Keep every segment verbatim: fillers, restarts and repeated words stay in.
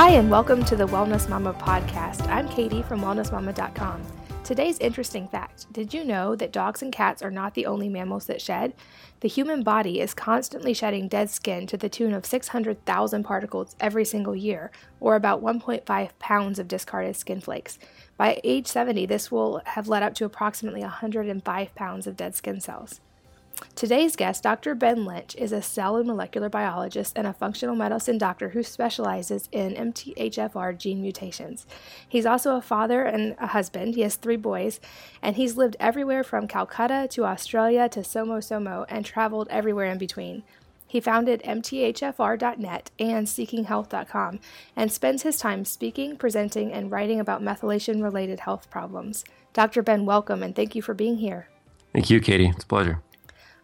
Hi, and welcome to the Wellness Mama podcast. I'm Katie from wellness mama dot com. Today's interesting fact. Did you know that dogs and cats are not the only mammals that shed? The human body is constantly shedding dead skin to the tune of six hundred thousand particles every single year, or about one point five pounds of discarded skin flakes. By age seventy, this will have led up to approximately one hundred five pounds of dead skin cells. Today's guest, Doctor Ben Lynch, is a cell and molecular biologist and a functional medicine doctor who specializes in M T H F R gene mutations. He's also a father and a husband. He has three boys, and he's lived everywhere from Calcutta to Australia to Somo Somo and traveled everywhere in between. He founded M T H F R dot net and Seeking Health dot com and spends his time speaking, presenting, and writing about methylation-related health problems. Doctor Ben, welcome, and thank you for being here. Thank you, Katie. It's a pleasure.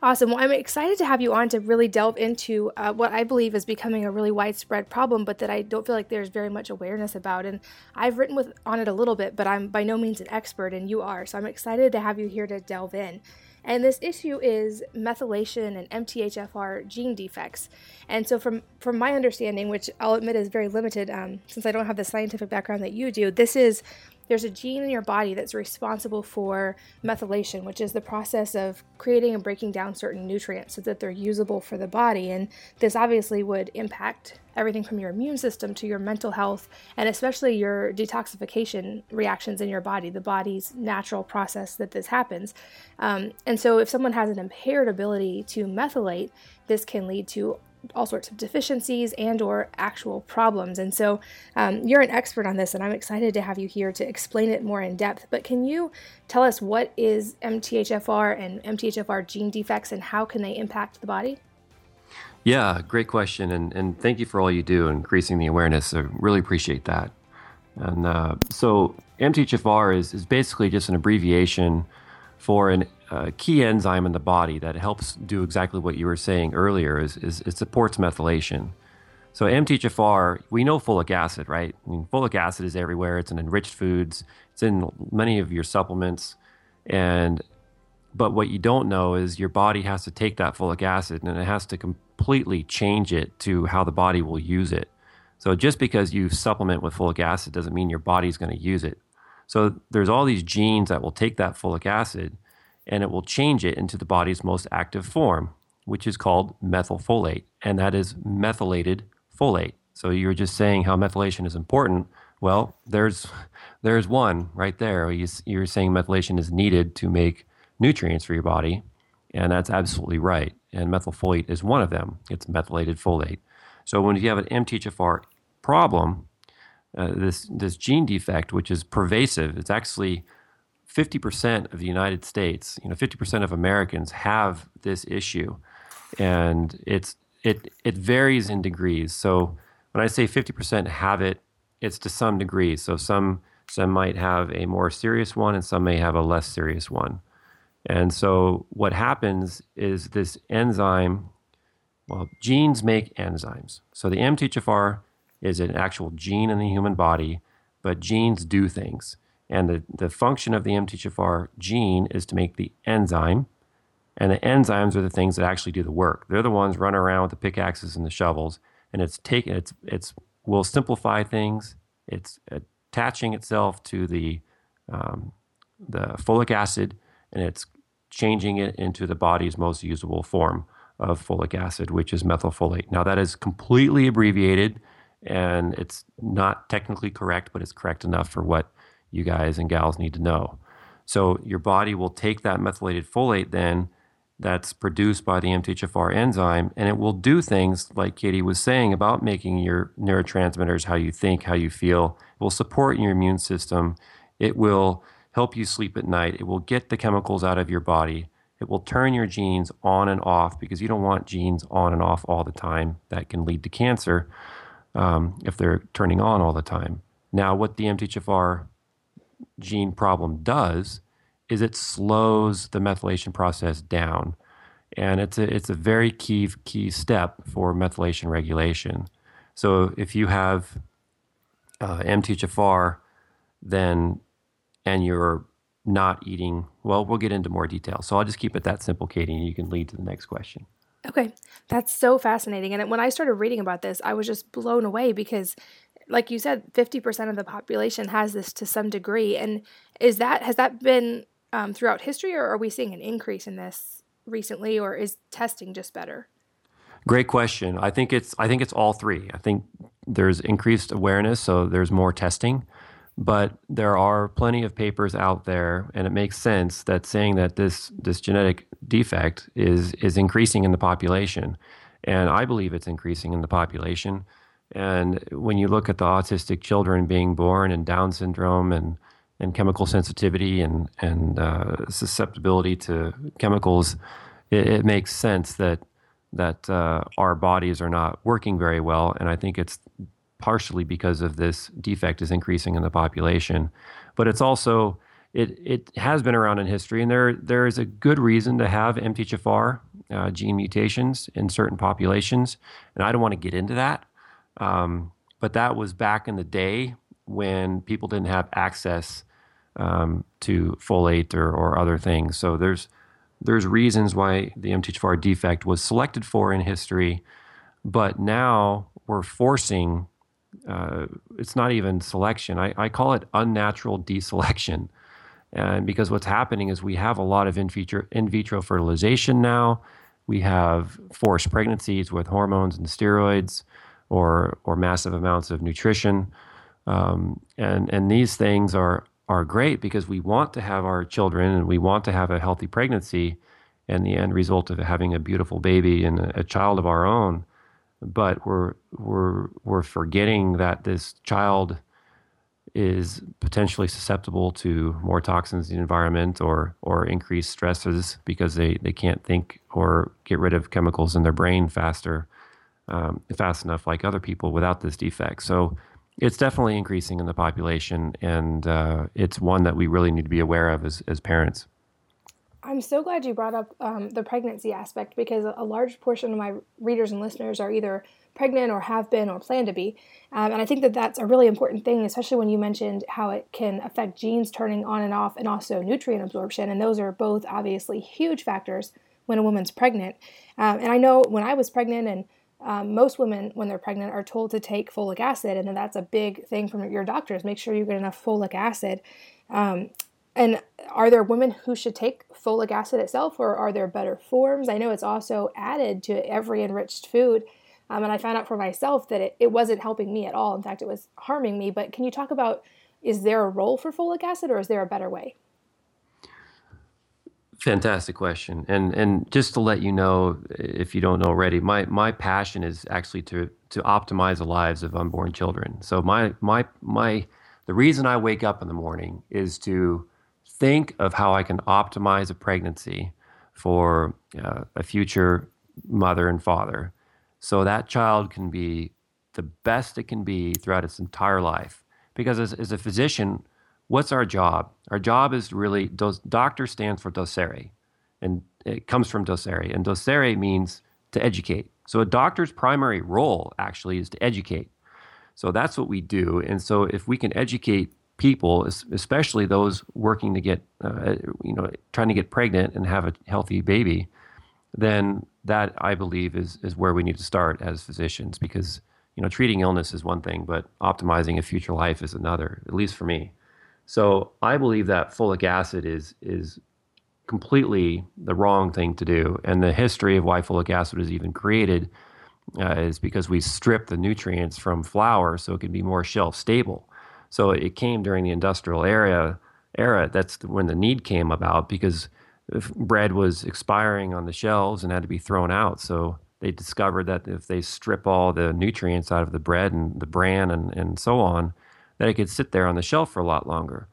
Awesome. Well, I'm excited to have you on to really delve into uh, what I believe is becoming a really widespread problem, but that I don't feel like there's very much awareness about. And I've written with, on it a little bit, but I'm by no means an expert, and you are. So I'm excited to have you here to delve in. And this issue is methylation and M T H F R gene defects. And so from, from my understanding, which I'll admit is very limited, um, since I don't have the scientific background that you do, this is... there's a gene in your body that's responsible for methylation, which is the process of creating and breaking down certain nutrients so that they're usable for the body. And this obviously would impact everything from your immune system to your mental health, and especially your detoxification reactions in your body, the body's natural process that this happens. Um, and so if someone has an impaired ability to methylate, this can lead to all sorts of deficiencies and or actual problems. And so um, you're an expert on this, and I'm excited to have you here to explain it more in depth. But can you tell us what is M T H F R and M T H F R gene defects, and how can they impact the body? Yeah, great question. And, and thank you for all you do in increasing the awareness. I really appreciate that. And uh, so M T H F R is, is basically just an abbreviation for an A key enzyme in the body that helps do exactly what you were saying earlier, is, is it supports methylation. So M T H F R, we know folic acid, right? I mean, folic acid is everywhere. It's in enriched foods. It's in many of your supplements. And but what you don't know is your body has to take that folic acid, and it has to completely change it to how the body will use it. So just because you supplement with folic acid doesn't mean your body's going to use it. So there's all these genes that will take that folic acid, and it will change it into the body's most active form, which is called methylfolate, and that is methylated folate. So you were just saying how methylation is important. Well, there's there's one right there. You, you're saying methylation is needed to make nutrients for your body, and that's absolutely right. And methylfolate is one of them. It's methylated folate. So when you have an M T H F R problem, uh, this this gene defect, which is pervasive, it's actually fifty percent of the United States, you know, fifty percent of Americans have this issue, and it's it it varies in degrees. So when I say fifty percent have it, it's to some degree. So some some might have a more serious one, and some may have a less serious one. And so what happens is this enzyme, well, genes make enzymes. So the M T H F R is an actual gene in the human body, but genes do things. And the, the function of the M T H F R gene is to make the enzyme. And the enzymes are the things that actually do the work. They're the ones running around with the pickaxes and the shovels. And it's taking it's it's will simplify things. It's attaching itself to the um, the folic acid, and it's changing it into the body's most usable form of folic acid, which is methylfolate. Now that is completely abbreviated, and it's not technically correct, but it's correct enough for what you guys and gals need to know. So your body will take that methylated folate then that's produced by the M T H F R enzyme, and it will do things like Katie was saying about making your neurotransmitters, how you think, how you feel. It will support your immune system. It will help you sleep at night. It will get the chemicals out of your body. It will turn your genes on and off, because you don't want genes on and off all the time. That can lead to cancer um, if they're turning on all the time. Now, what the M T H F R gene problem does is it slows the methylation process down, and it's a, it's a very key key step for methylation regulation. So if you have uh, M T H F R, then and you're not eating well, we'll get into more detail. So I'll just keep it that simple, Katie, and you can lead to the next question. Okay, that's so fascinating. And when I started reading about this, I was just blown away, because like you said, fifty percent of the population has this to some degree. And is that, has that been um, throughout history, or are we seeing an increase in this recently, or is testing just better? Great question. I think it's, I think it's all three. I think there's increased awareness, so there's more testing, but there are plenty of papers out there, and it makes sense that saying that this, this genetic defect is, is increasing in the population. And I believe it's increasing in the population. And when you look at the autistic children being born, and Down syndrome, and, and chemical sensitivity, and, and uh, susceptibility to chemicals, it, it makes sense that that uh, our bodies are not working very well. And I think it's partially because of this defect is increasing in the population. But it's also, it it has been around in history, and there there is a good reason to have M T H F R uh, gene mutations in certain populations. And I don't want to get into that. Um, but that was back in the day when people didn't have access um, to folate or, or other things. So there's there's reasons why the M T H F R defect was selected for in history, but now we're forcing, uh, it's not even selection. I, I call it unnatural deselection. And because what's happening is we have a lot of in vitro, in vitro fertilization now. We have forced pregnancies with hormones and steroids, or or massive amounts of nutrition. Um, and, and these things are, are great because we want to have our children, and we want to have a healthy pregnancy and the end result of having a beautiful baby and a, a child of our own. But we're, we're, we're forgetting that this child is potentially susceptible to more toxins in the environment, or, or increased stresses because they, they can't think or get rid of chemicals in their brain faster. Um, fast enough like other people without this defect. So it's definitely increasing in the population, and uh, it's one that we really need to be aware of as, as parents. I'm so glad you brought up um, the pregnancy aspect, because a large portion of my readers and listeners are either pregnant or have been or plan to be. Um, and I think that that's a really important thing, especially when you mentioned how it can affect genes turning on and off, and also nutrient absorption. And those are both obviously huge factors when a woman's pregnant. Um, and I know when I was pregnant, and Um, most women, when they're pregnant, are told to take folic acid, and then that's a big thing from your doctors. Make sure you get enough folic acid. Um, and are there women who should take folic acid itself, or are there better forms? I know it's also added to every enriched food, um, and I found out for myself that it, it wasn't helping me at all. In fact, it was harming me. But can you talk about, is there a role for folic acid, or is there a better way? Fantastic question. And and just to let you know, if you don't know already, my, my passion is actually to to optimize the lives of unborn children. So my my my the reason I wake up in the morning is to think of how I can optimize a pregnancy for uh, a future mother and father, so that child can be the best it can be throughout its entire life. Because as, as a physician, what's our job? Our job is really, dos, doctor stands for docere, and it comes from docere, and docere means to educate. So a doctor's primary role actually is to educate. So that's what we do. And so if we can educate people, especially those working to get, uh, you know, trying to get pregnant and have a healthy baby, then that, I believe, is is where we need to start as physicians, because, you know, treating illness is one thing, but optimizing a future life is another, at least for me. So I believe that folic acid is is completely the wrong thing to do. And the history of why folic acid was even created uh, is because we stripped the nutrients from flour so it could be more shelf stable. So it came during the industrial era. era. That's when the need came about, because bread was expiring on the shelves and had to be thrown out. So they discovered that if they strip all the nutrients out of the bread and the bran and, and so on, that it could sit there on the shelf for a lot longer.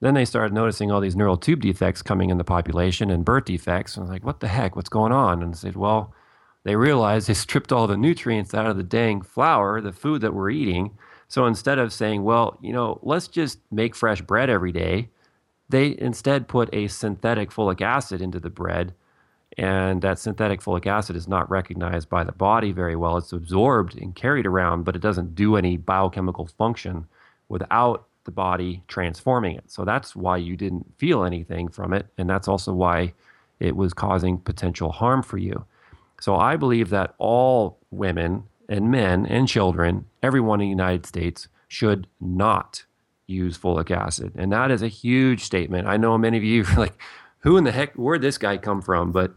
Then they started noticing all these neural tube defects coming in the population, and birth defects. And I was like, what the heck? What's going on? And I said, well, they realized they stripped all the nutrients out of the dang flour, the food that we're eating. So instead of saying, well, you know, let's just make fresh bread every day, they instead put a synthetic folic acid into the bread. And that synthetic folic acid is not recognized by the body very well. It's absorbed and carried around, but it doesn't do any biochemical function without the body transforming it. So that's why you didn't feel anything from it. And that's also why it was causing potential harm for you. So I believe that all women and men and children, everyone in the United States, should not use folic acid. And that is a huge statement. I know many of you are like, who in the heck, where'd this guy come from? But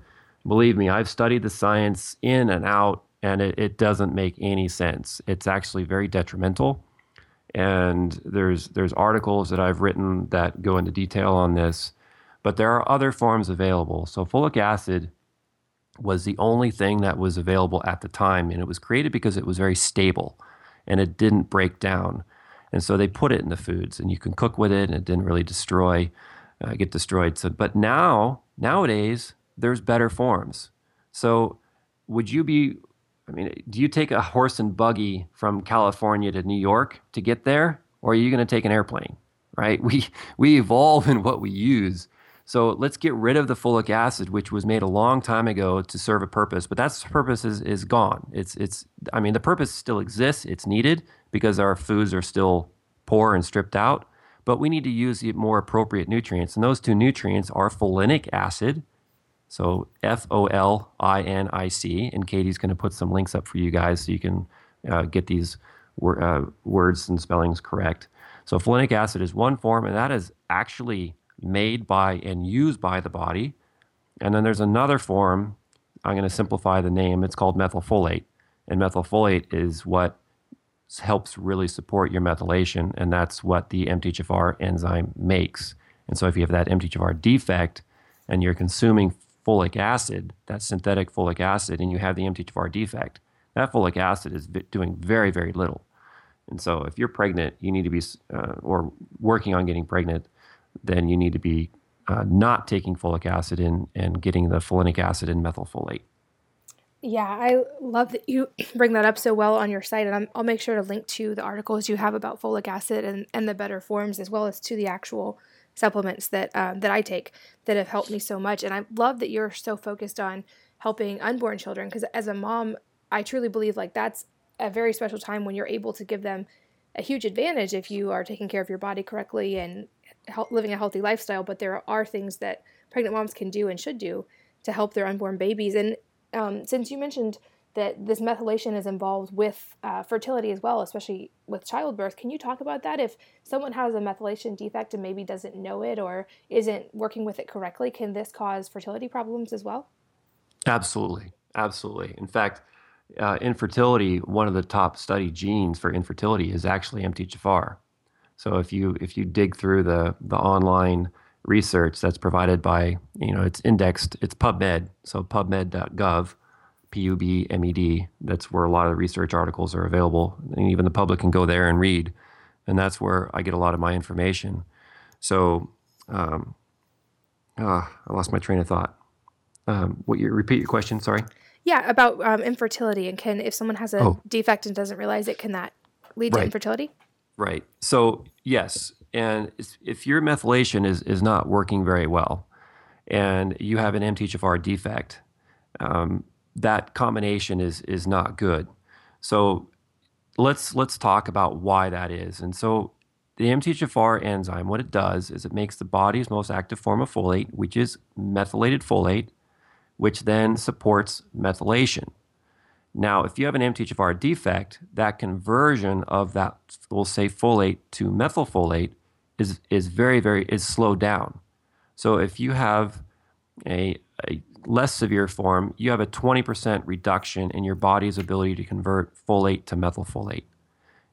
believe me, I've studied the science in and out, and it, it doesn't make any sense. It's actually very detrimental. And there's there's articles that I've written that go into detail on this, but there are other forms available. So folic acid was the only thing that was available at the time, and it was created because it was very stable and it didn't break down. And so they put it in the foods, and you can cook with it, and it didn't really destroy, uh, get destroyed. So, but now, nowadays, there's better forms. So would you be, I mean, do you take a horse and buggy from California to New York to get there, or are you going to take an airplane, right? We we evolve in what we use. So let's get rid of the folic acid, which was made a long time ago to serve a purpose, but that purpose is is gone. It's it's. I mean, the purpose still exists. It's needed because our foods are still poor and stripped out, but we need to use the more appropriate nutrients, and those two nutrients are folinic acid, so F O L I N I C, and Katie's going to put some links up for you guys so you can uh, get these wor- uh, words and spellings correct. So folinic acid is one form, and that is actually made by and used by the body. And then there's another form, I'm going to simplify the name, it's called methylfolate. And methylfolate is what helps really support your methylation, and that's what the M T H F R enzyme makes. And so if you have that M T H F R defect and you're consuming folic acid, that synthetic folic acid, and you have the M T H F R defect, that folic acid is doing very, very little. And so if you're pregnant, you need to be, uh, or working on getting pregnant, then you need to be uh, not taking folic acid in and getting the folinic acid and methylfolate. Yeah, I love that you bring that up so well on your site, and I'm, I'll make sure to link to the articles you have about folic acid and, and the better forms, as well as to the actual supplements that um, that I take that have helped me so much. And I love that you're so focused on helping unborn children, because as a mom, I truly believe like that's a very special time when you're able to give them a huge advantage if you are taking care of your body correctly and living a healthy lifestyle. But there are things that pregnant moms can do and should do to help their unborn babies. And um, since you mentioned that this methylation is involved with uh, fertility as well, especially with childbirth, can you talk about that? If someone has a methylation defect and maybe doesn't know it or isn't working with it correctly, can this cause fertility problems as well? Absolutely. Absolutely. In fact, uh, infertility, one of the top studied genes for infertility is actually M T H F R. So if you if you dig through the the online research that's provided by, you know, it's indexed, it's PubMed, so pubmed dot gov, P U B M E D, that's where a lot of the research articles are available, and even the public can go there and read, and that's where I get a lot of my information. So, um, uh, I lost my train of thought. Um, what you repeat your question, sorry? Yeah, about um, infertility, and can, if someone has a oh. defect and doesn't realize it, can that lead right. to infertility? Right. So yes, and if your methylation is, is not working very well and you have an M T H F R defect, um, that combination is is not good. So let's let's talk about why that is. And so the M T H F R enzyme, what it does is it makes the body's most active form of folate, which is methylated folate, which then supports methylation. Now, if you have an M T H F R defect, that conversion of that, we'll say folate to methylfolate, is is very, very, is slowed down. So if you have a, a less severe form, you have a twenty percent reduction in your body's ability to convert folate to methylfolate.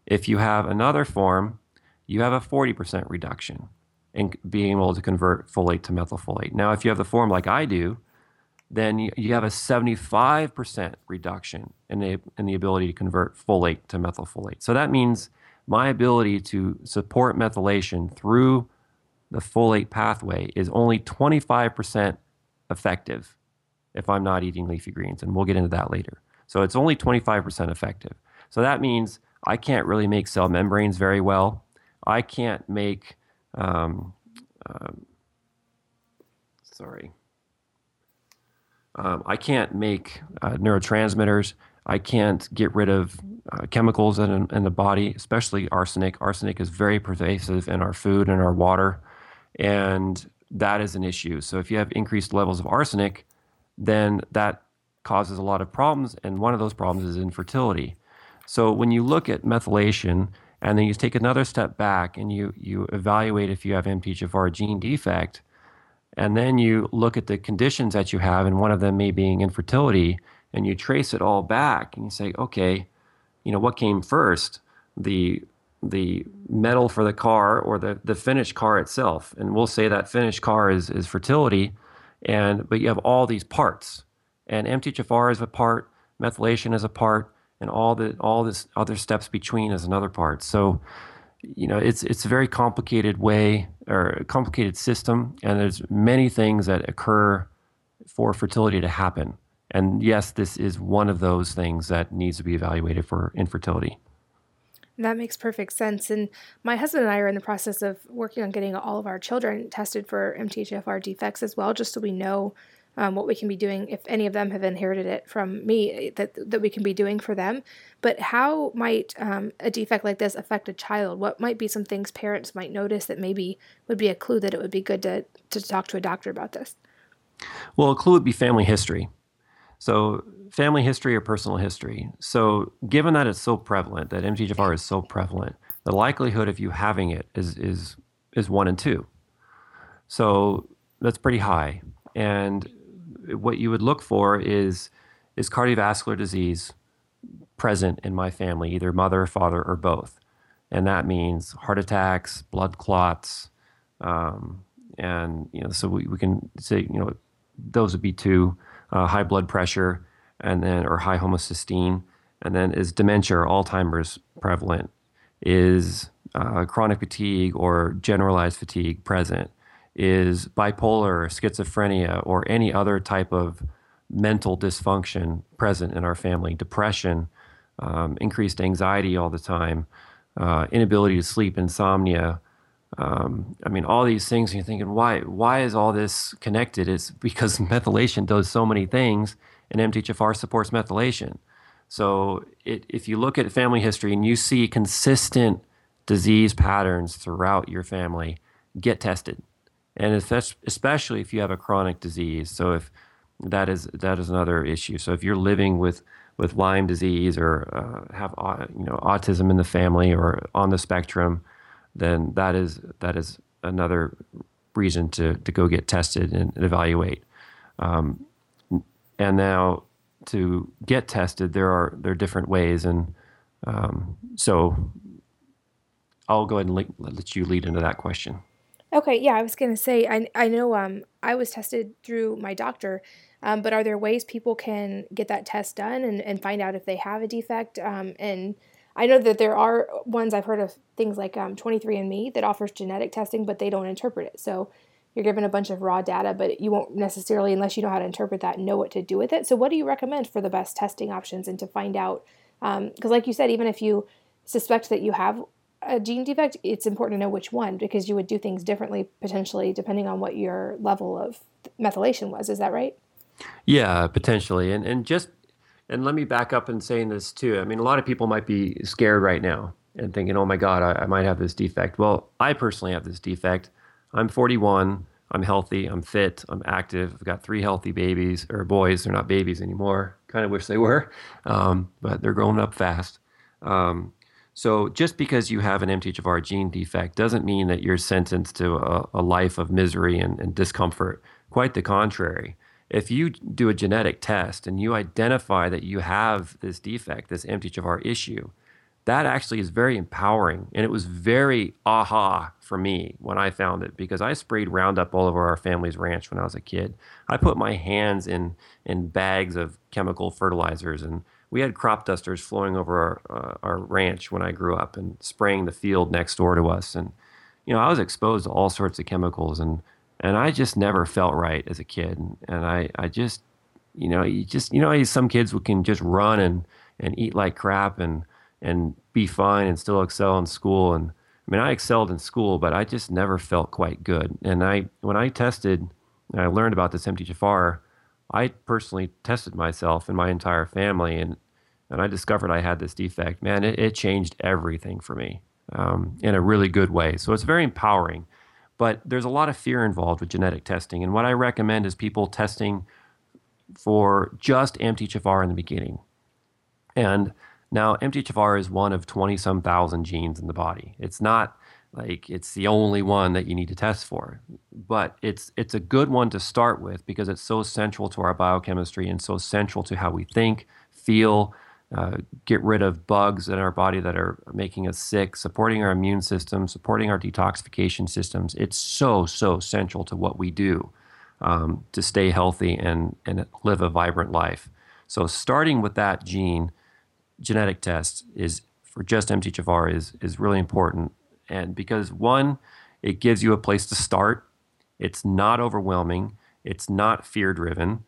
If you have another form, you have a forty percent reduction in being able to convert folate to methylfolate. Now, if you have the form like I do, then you have a seventy-five percent reduction in the, in the ability to convert folate to methylfolate. So that means my ability to support methylation through the folate pathway is only twenty-five percent effective if I'm not eating leafy greens, and we'll get into that later. So it's only twenty-five percent effective. So that means I can't really make cell membranes very well. I can't make, um, um, sorry. Um, I can't make uh, neurotransmitters. I can't get rid of uh, chemicals in, in the body, especially arsenic. Arsenic is very pervasive in our food and our water, and that is an issue. So if you have increased levels of arsenic, then that causes a lot of problems, and one of those problems is infertility. So when you look at methylation And then you take another step back and you you evaluate if you have M T H F R gene defect. And then you look at the conditions that you have, and one of them may being infertility, and you trace it all back and you say, okay, you know, what came first? The the metal for the car or the, the finished car itself? And we'll say that finished car is, is fertility, and but you have all these parts. And M T H F R is a part, methylation is a part, and all the all this other steps between is another part. So, you know, it's it's a very complicated way or a complicated system, and there's many things that occur for fertility to happen. And yes, this is one of those things that needs to be evaluated for infertility. That makes perfect sense. And my husband and I are in the process of working on getting all of our children tested for M T H F R defects as well, just so we know um, what we can be doing, if any of them have inherited it from me, that that we can be doing for them. But how might um, a defect like this affect a child? What might be some things parents might notice that maybe would be a clue that it would be good to, to talk to a doctor about this? Well, a clue would be family history. So family history or personal history. So given that it's so prevalent, that M T H F R is so prevalent, the likelihood of you having it is is is one in two. So that's pretty high. And what you would look for is, is cardiovascular disease present in my family, either mother, father, or both? And that means heart attacks, blood clots, um, and you know. So we, we can say, you know, those would be two. Uh, high blood pressure, and then or high homocysteine, and then is dementia or Alzheimer's prevalent? Is uh, chronic fatigue or generalized fatigue present? Is bipolar or schizophrenia or any other type of mental dysfunction present in our family? Depression, um, increased anxiety all the time, uh, inability to sleep, insomnia. Um, I mean, all these things, and you're thinking, why why is all this connected? It's because methylation does so many things, and M T H F R supports methylation. So it, if you look at family history and you see consistent disease patterns throughout your family, get tested. And especially if you have a chronic disease. So if that is that is another issue. So if you're living with, with Lyme disease or uh, have you know autism in the family or on the spectrum, then that is that is another reason to, to go get tested and evaluate. Um, and now to get tested, there are there are different ways, and um, so I'll go ahead and le- let you lead into that question. Okay, yeah, I was going to say I I know um I was tested through my doctor, um, but are there ways people can get that test done and, and find out if they have a defect? Um, and I know that there are ones I've heard of, things like um, twenty-three and me that offers genetic testing, but they don't interpret it. So you're given a bunch of raw data, but you won't necessarily, unless you know how to interpret that, know what to do with it. So what do you recommend for the best testing options and to find out? Because um, like you said, even if you suspect that you have a gene defect, it's important to know which one, because you would do things differently potentially depending on what your level of methylation was. Is that right? Yeah, potentially. And and just And let me back up in saying this too. I mean, a lot of people might be scared right now and thinking, oh my God, I, I might have this defect. Well, I personally have this defect. I'm forty-one, I'm healthy, I'm fit, I'm active. I've got three healthy babies, or boys, they're not babies anymore. Kind of wish they were, um, but they're growing up fast. Um, so just because you have an M T H F R gene defect doesn't mean that you're sentenced to a, a life of misery and, and discomfort. Quite the contrary. If you do a genetic test and you identify that you have this defect, this M T H F R issue, that actually is very empowering. And it was very aha for me when I found it, because I sprayed Roundup all over our family's ranch when I was a kid. I put my hands in in bags of chemical fertilizers, and we had crop dusters flowing over our, uh, our ranch when I grew up and spraying the field next door to us. And, you know, I was exposed to all sorts of chemicals, and And I just never felt right as a kid. And, and I, I just, you know, you just, you know, some kids who can just run and, and eat like crap and, and be fine and still excel in school. And I mean, I excelled in school, but I just never felt quite good. And I, when I tested, and I learned about this M T H F R, I personally tested myself and my entire family. And, and I discovered I had this defect. Man, it, it changed everything for me um, in a really good way. So it's very empowering. But there's a lot of fear involved with genetic testing. And what I recommend is people testing for just M T H F R in the beginning. And Now, M T H F R is one of twenty-some thousand genes in the body. It's not like it's the only one that you need to test for, but it's it's a good one to start with because it's so central to our biochemistry and so central to how we think, feel, uh, get rid of bugs in our body that are making us sick, supporting our immune system, supporting our detoxification systems. It's so, so central to what we do um, to stay healthy and, and live a vibrant life. So starting with that gene genetic test is for just M T H F R is is really important. And because one, it gives you a place to start. It's not overwhelming. It's not fear-driven.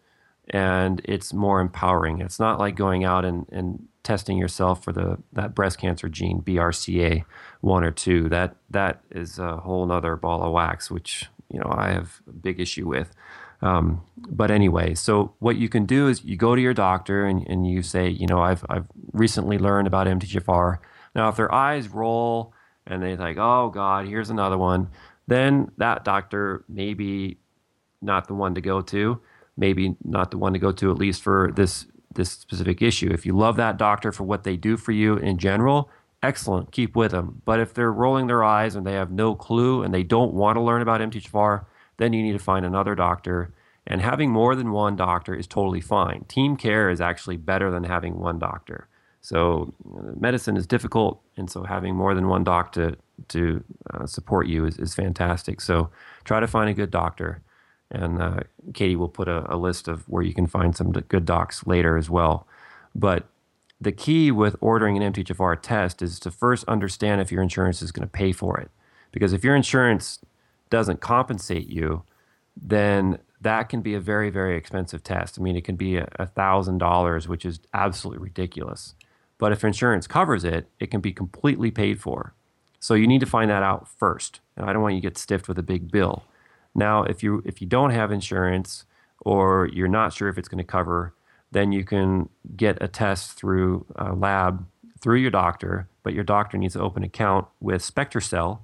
And it's more empowering. It's not like going out and, and testing yourself for the that breast cancer gene, B R C A one or two. That that is a whole nother ball of wax, which you know I have a big issue with. Um, but anyway, so what you can do is you go to your doctor and, and you say, you know, I've I've recently learned about M T H F R. Now, if their eyes roll and they're like, oh God, here's another one, then that doctor may be not the one to go to. Maybe not the one to go to, at least for this this specific issue. If you love that doctor for what they do for you in general, excellent, keep with them. But if they're rolling their eyes and they have no clue and they don't want to learn about M T H F R, then you need to find another doctor. And having more than one doctor is totally fine. Team care is actually better than having one doctor. So medicine is difficult, and so having more than one doctor to, to uh, support you is, is fantastic. So try to find a good doctor. And uh, Katie will put a, a list of where you can find some good docs later as well. But the key with ordering an M T H F R test is to first understand if your insurance is going to pay for it. Because if your insurance doesn't compensate you, then that can be a very, very expensive test. I mean, it can be a thousand dollars, which is absolutely ridiculous. But if insurance covers it, it can be completely paid for. So you need to find that out first. And I don't want you to get stiffed with a big bill. Now, if you if you don't have insurance or you're not sure if it's going to cover, then you can get a test through a lab, through your doctor, but your doctor needs to open an account with SpectraCell.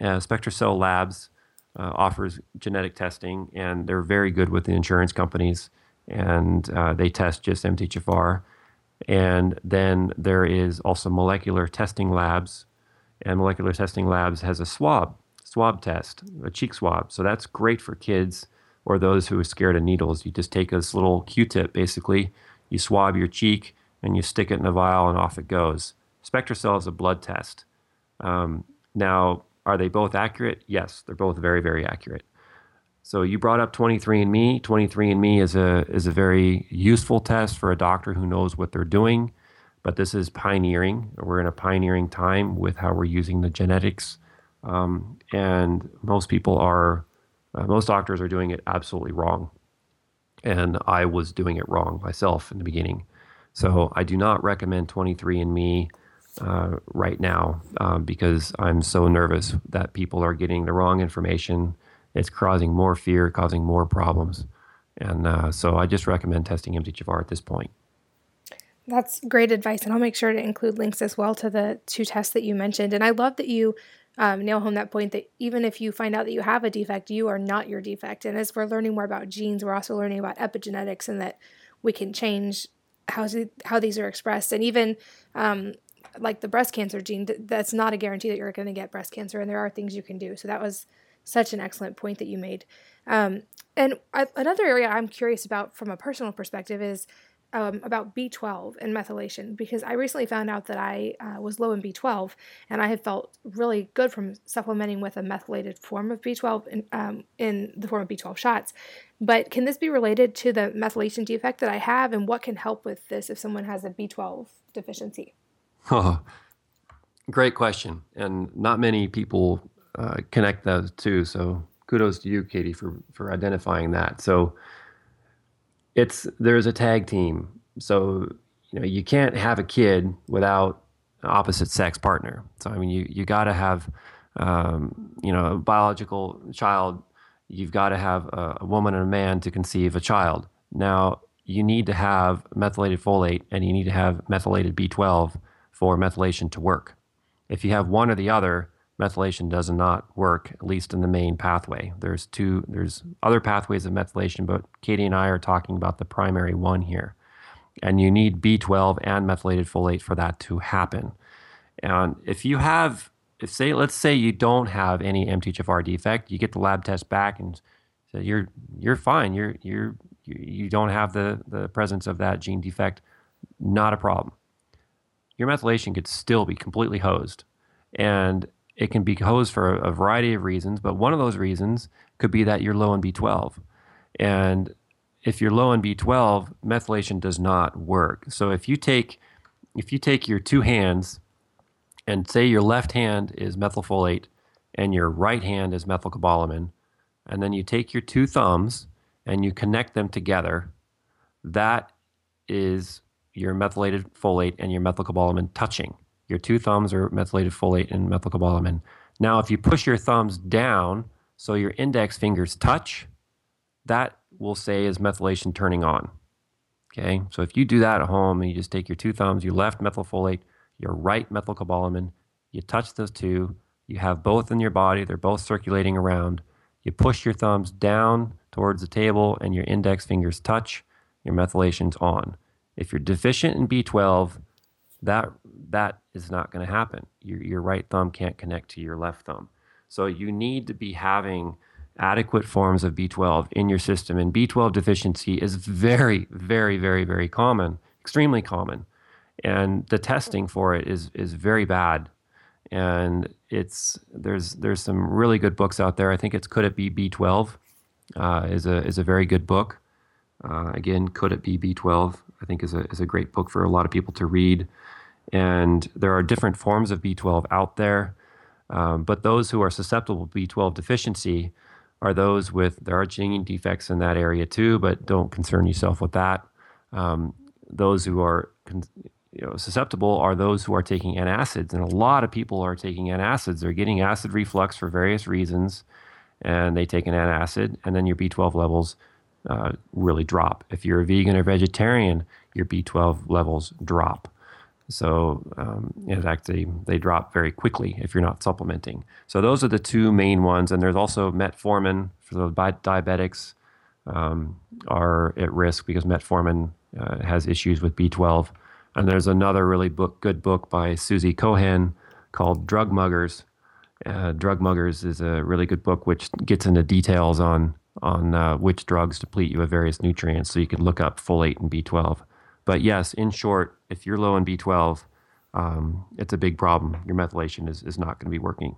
Uh, SpectraCell Labs uh, offers genetic testing, and they're very good with the insurance companies, and uh, they test just M T H F R. And then there is also Molecular Testing Labs, and Molecular Testing Labs has a swab. swab test, a cheek swab. So that's great for kids or those who are scared of needles. You just take this little Q-tip, basically. You swab your cheek, and you stick it in a vial, and off it goes. SpectraCell is a blood test. Um, now, are they both accurate? Yes, they're both very, very accurate. So you brought up twenty-three and me. twenty-three and me is a is a very useful test for a doctor who knows what they're doing, but this is pioneering. We're in a pioneering time with how we're using the genetics. Um, and most people are, uh, most doctors are doing it absolutely wrong. And I was doing it wrong myself in the beginning. So I do not recommend twenty-three and me uh, right now um, because I'm so nervous that people are getting the wrong information. It's causing more fear, causing more problems. And uh, so I just recommend testing M T H F R at this point. That's great advice. And I'll make sure to include links as well to the two tests that you mentioned. And I love that you Um, nail home that point that even if you find out that you have a defect, you are not your defect. And as we're learning more about genes, we're also learning about epigenetics and that we can change how, how these are expressed. And even um, like the breast cancer gene, that's not a guarantee that you're going to get breast cancer. And there are things you can do. So that was such an excellent point that you made. Um, and I, another area I'm curious about from a personal perspective is Um, about B twelve and methylation, because I recently found out that I uh, was low in B twelve, and I had felt really good from supplementing with a methylated form of B twelve in, um, in the form of B twelve shots. But can this be related to the methylation defect that I have, and what can help with this if someone has a B twelve deficiency? Oh, great question, and not many people uh, connect those two, so kudos to you, Katie, for, for identifying that. So It's there's a tag team, so you know you can't have a kid without an opposite sex partner. So I mean, you you got to have um, you know a biological child. You've got to have a, a woman and a man to conceive a child. Now you need to have methylated folate and you need to have methylated B twelve for methylation to work. If you have one or the other, methylation does not work, at least in the main pathway. There's two, there's other pathways of methylation, but Katie and I are talking about the primary one here. and you need B twelve and methylated folate for that to happen. And if you have, if say, let's say you don't have any M T H F R defect, you get the lab test back and say you're you're fine. You're you're you don't have the the presence of that gene defect. Not a problem. Your methylation could still be completely hosed, and it can be hosed for a variety of reasons. But one of those reasons could be that you're low in B twelve, and if you're low in B twelve, methylation does not work. So if you take if you take your two hands and say your left hand is methylfolate and your right hand is methylcobalamin, and then you take your two thumbs and you connect them together, that is your methylated folate and your methylcobalamin touching. Your two thumbs are methylated folate and methylcobalamin. Now, if you push your thumbs down so your index fingers touch, that will say is methylation turning on. Okay, so if you do that at home and you just take your two thumbs, your left methylfolate, your right methylcobalamin, you touch those two, you have both in your body, they're both circulating around. You push your thumbs down towards the table and your index fingers touch, your methylation's on. If you're deficient in B twelve, that that is not going to happen. Your, your right thumb can't connect to your left thumb. So you need to be having adequate forms of B twelve in your system, and B twelve deficiency is very, very, very, very common, extremely common. And the testing for it is is very bad. And it's there's there's some really good books out there. I think it's Could It Be B twelve uh, is a is a very good book. Uh, again, Could It Be B twelve? I think is a is a great book for a lot of people to read. And there are different forms of B twelve out there, um, but those who are susceptible to B twelve deficiency are those with there are gene defects in that area too. But don't concern yourself with that. Um, those who are con- You know, susceptible are those who are taking antacids, and a lot of people are taking antacids. They're getting acid reflux for various reasons, and they take an antacid, and then your B twelve levels uh, really drop. If you're a vegan or vegetarian, your B twelve levels drop. So, um, in fact, they, they drop very quickly if you're not supplementing. So those are the two main ones, and there's also metformin for the diabetics um, are at risk because metformin uh, has issues with B twelve. And there's another really book, good book by Susie Cohen called Drug Muggers. Uh, Drug Muggers is a really good book which gets into details on on uh, which drugs deplete you of various nutrients, so you can look up folate and B twelve. But yes, in short, if you're low in B twelve, um, it's a big problem. Your methylation is, is not going to be working.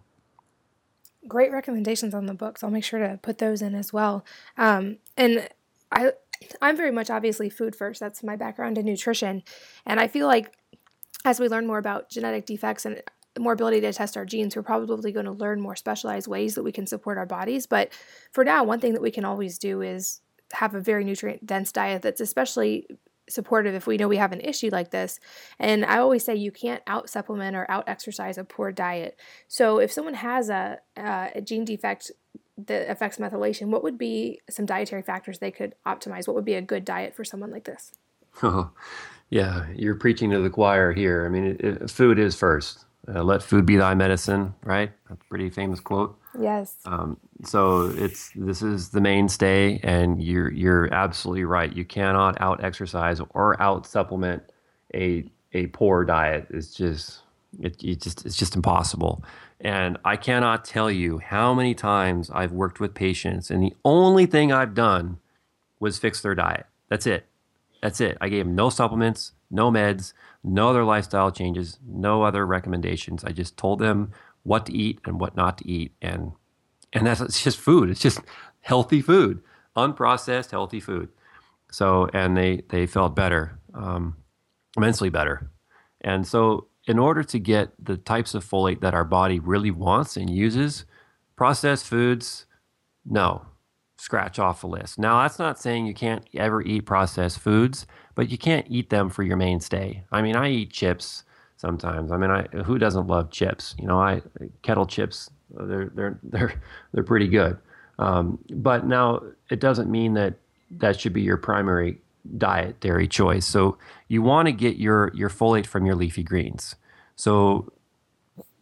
Great recommendations on the books. I'll make sure to put those in as well. Um, and I... I'm very much obviously food first. That's my background in nutrition. And I feel like as we learn more about genetic defects and more ability to test our genes, we're probably going to learn more specialized ways that we can support our bodies. But for now, one thing that we can always do is have a very nutrient dense diet that's especially supportive if we know we have an issue like this. And I always say you can't out supplement or out exercise a poor diet. So if someone has a, a gene defect that affects methylation, what would be some dietary factors they could optimize? What would be a good diet for someone like this? Oh, yeah, you're preaching to the choir here. I mean, it, it, food is first. Uh, let food be thy medicine, right? That's a pretty famous quote. Yes. Um, so it's this is the mainstay, and you're you're absolutely right. You cannot out exercise or out supplement a a poor diet. It's just it, it just it's just impossible. And I cannot tell you how many times I've worked with patients, and the only thing I've done was fix their diet. That's it. That's it. I gave them no supplements, no meds, no other lifestyle changes, no other recommendations. I just told them what to eat and what not to eat. And and that's it's just food. It's just healthy food, unprocessed healthy food. So, and they, they felt better, um, immensely better. And so, in order to get the types of folate that our body really wants and uses, processed foods, no, scratch off the list. Now, that's not saying you can't ever eat processed foods, but you can't eat them for your mainstay. I mean, I eat chips sometimes. I mean, I who doesn't love chips? You know, I kettle chips, they're they're they're they're pretty good. Um, but now it doesn't mean that that should be your primary dietary choice. So you want to get your your folate from your leafy greens. So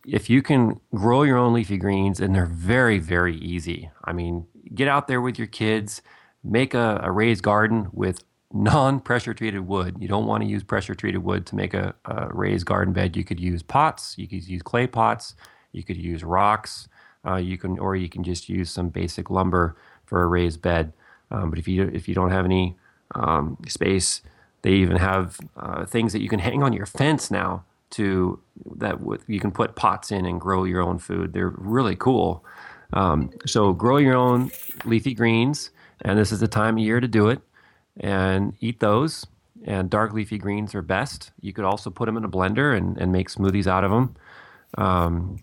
if you can grow your own leafy greens, and they're very, very easy. I mean, get out there with your kids, make a, a raised garden with non-pressure-treated wood. You don't want to use pressure-treated wood to make a, a raised garden bed. You could use pots. You could use clay pots. You could use rocks. Uh, you can, or you can just use some basic lumber for a raised bed. Um, but if you if you don't have any um, space, they even have uh, things that you can hang on your fence now to that w- you can put pots in and grow your own food. They're really cool. Um, so grow your own leafy greens, and this is the time of year to do it. And eat those. And dark leafy greens are best. You could also put them in a blender and, and make smoothies out of them. Um,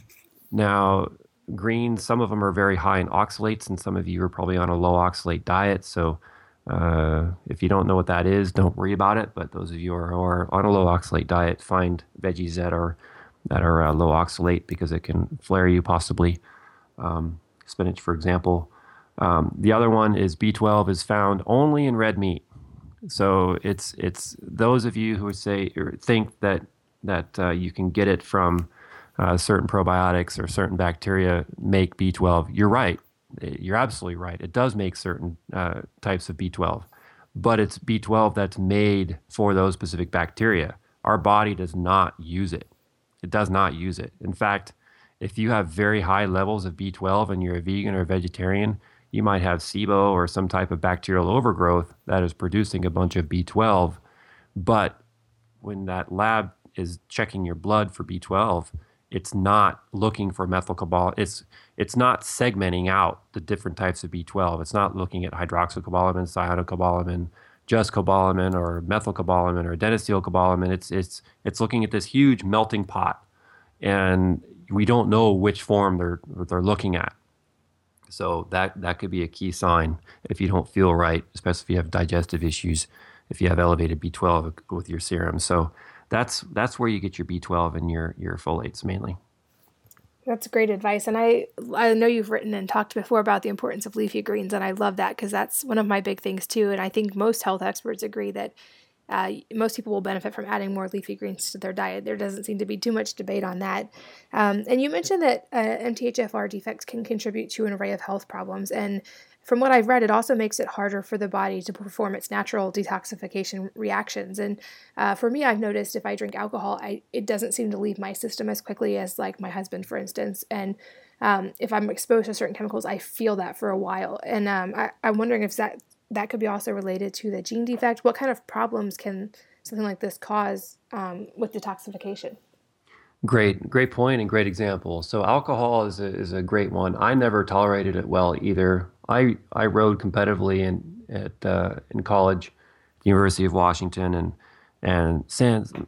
now, greens, some of them are very high in oxalates, and some of you are probably on a low oxalate diet. So uh, if you don't know what that is, don't worry about it. But those of you who are, who are on a low oxalate diet, find veggies that are that are uh, low oxalate because it can flare you possibly. Um, spinach, for example. Um, the other one is B twelve is found only in red meat. So it's it's those of you who say or think that that uh, you can get it from uh, certain probiotics or certain bacteria make B twelve. You're right. You're absolutely right. It does make certain uh, types of B twelve, but it's B twelve that's made for those specific bacteria. Our body does not use it. It does not use it. In fact, if you have very high levels of B twelve and you're a vegan or a vegetarian, you might have SIBO or some type of bacterial overgrowth that is producing a bunch of B twelve. But when that lab is checking your blood for B twelve, it's not looking for methylcobalamin. It's it's not segmenting out the different types of B twelve. It's not looking at hydroxocobalamin, cyanocobalamin, just cobalamin, or methylcobalamin, or adenosylcobalamin. It's it's it's looking at this huge melting pot, and we don't know which form they're they're looking at. So that, that could be a key sign if you don't feel right, especially if you have digestive issues, if you have elevated B twelve with your serum. So that's that's where you get your B twelve and your, your folates mainly. That's great advice. And I I know you've written and talked before about the importance of leafy greens, and I love that because that's one of my big things too. And I think most health experts agree that uh, most people will benefit from adding more leafy greens to their diet. There doesn't seem to be too much debate on that. Um, and you mentioned that uh, M T H F R defects can contribute to an array of health problems. And from what I've read, it also makes it harder for the body to perform its natural detoxification reactions. And uh, for me, I've noticed if I drink alcohol, I, it doesn't seem to leave my system as quickly as like my husband, for instance. And um, if I'm exposed to certain chemicals, I feel that for a while. And um, I, I'm wondering if that That could be also related to the gene defect. What kind of problems can something like this cause um, with detoxification? Great, great point and great example. So alcohol is a, is a great one. I never tolerated it well either. I, I rode competitively in at uh, in college, University of Washington, and and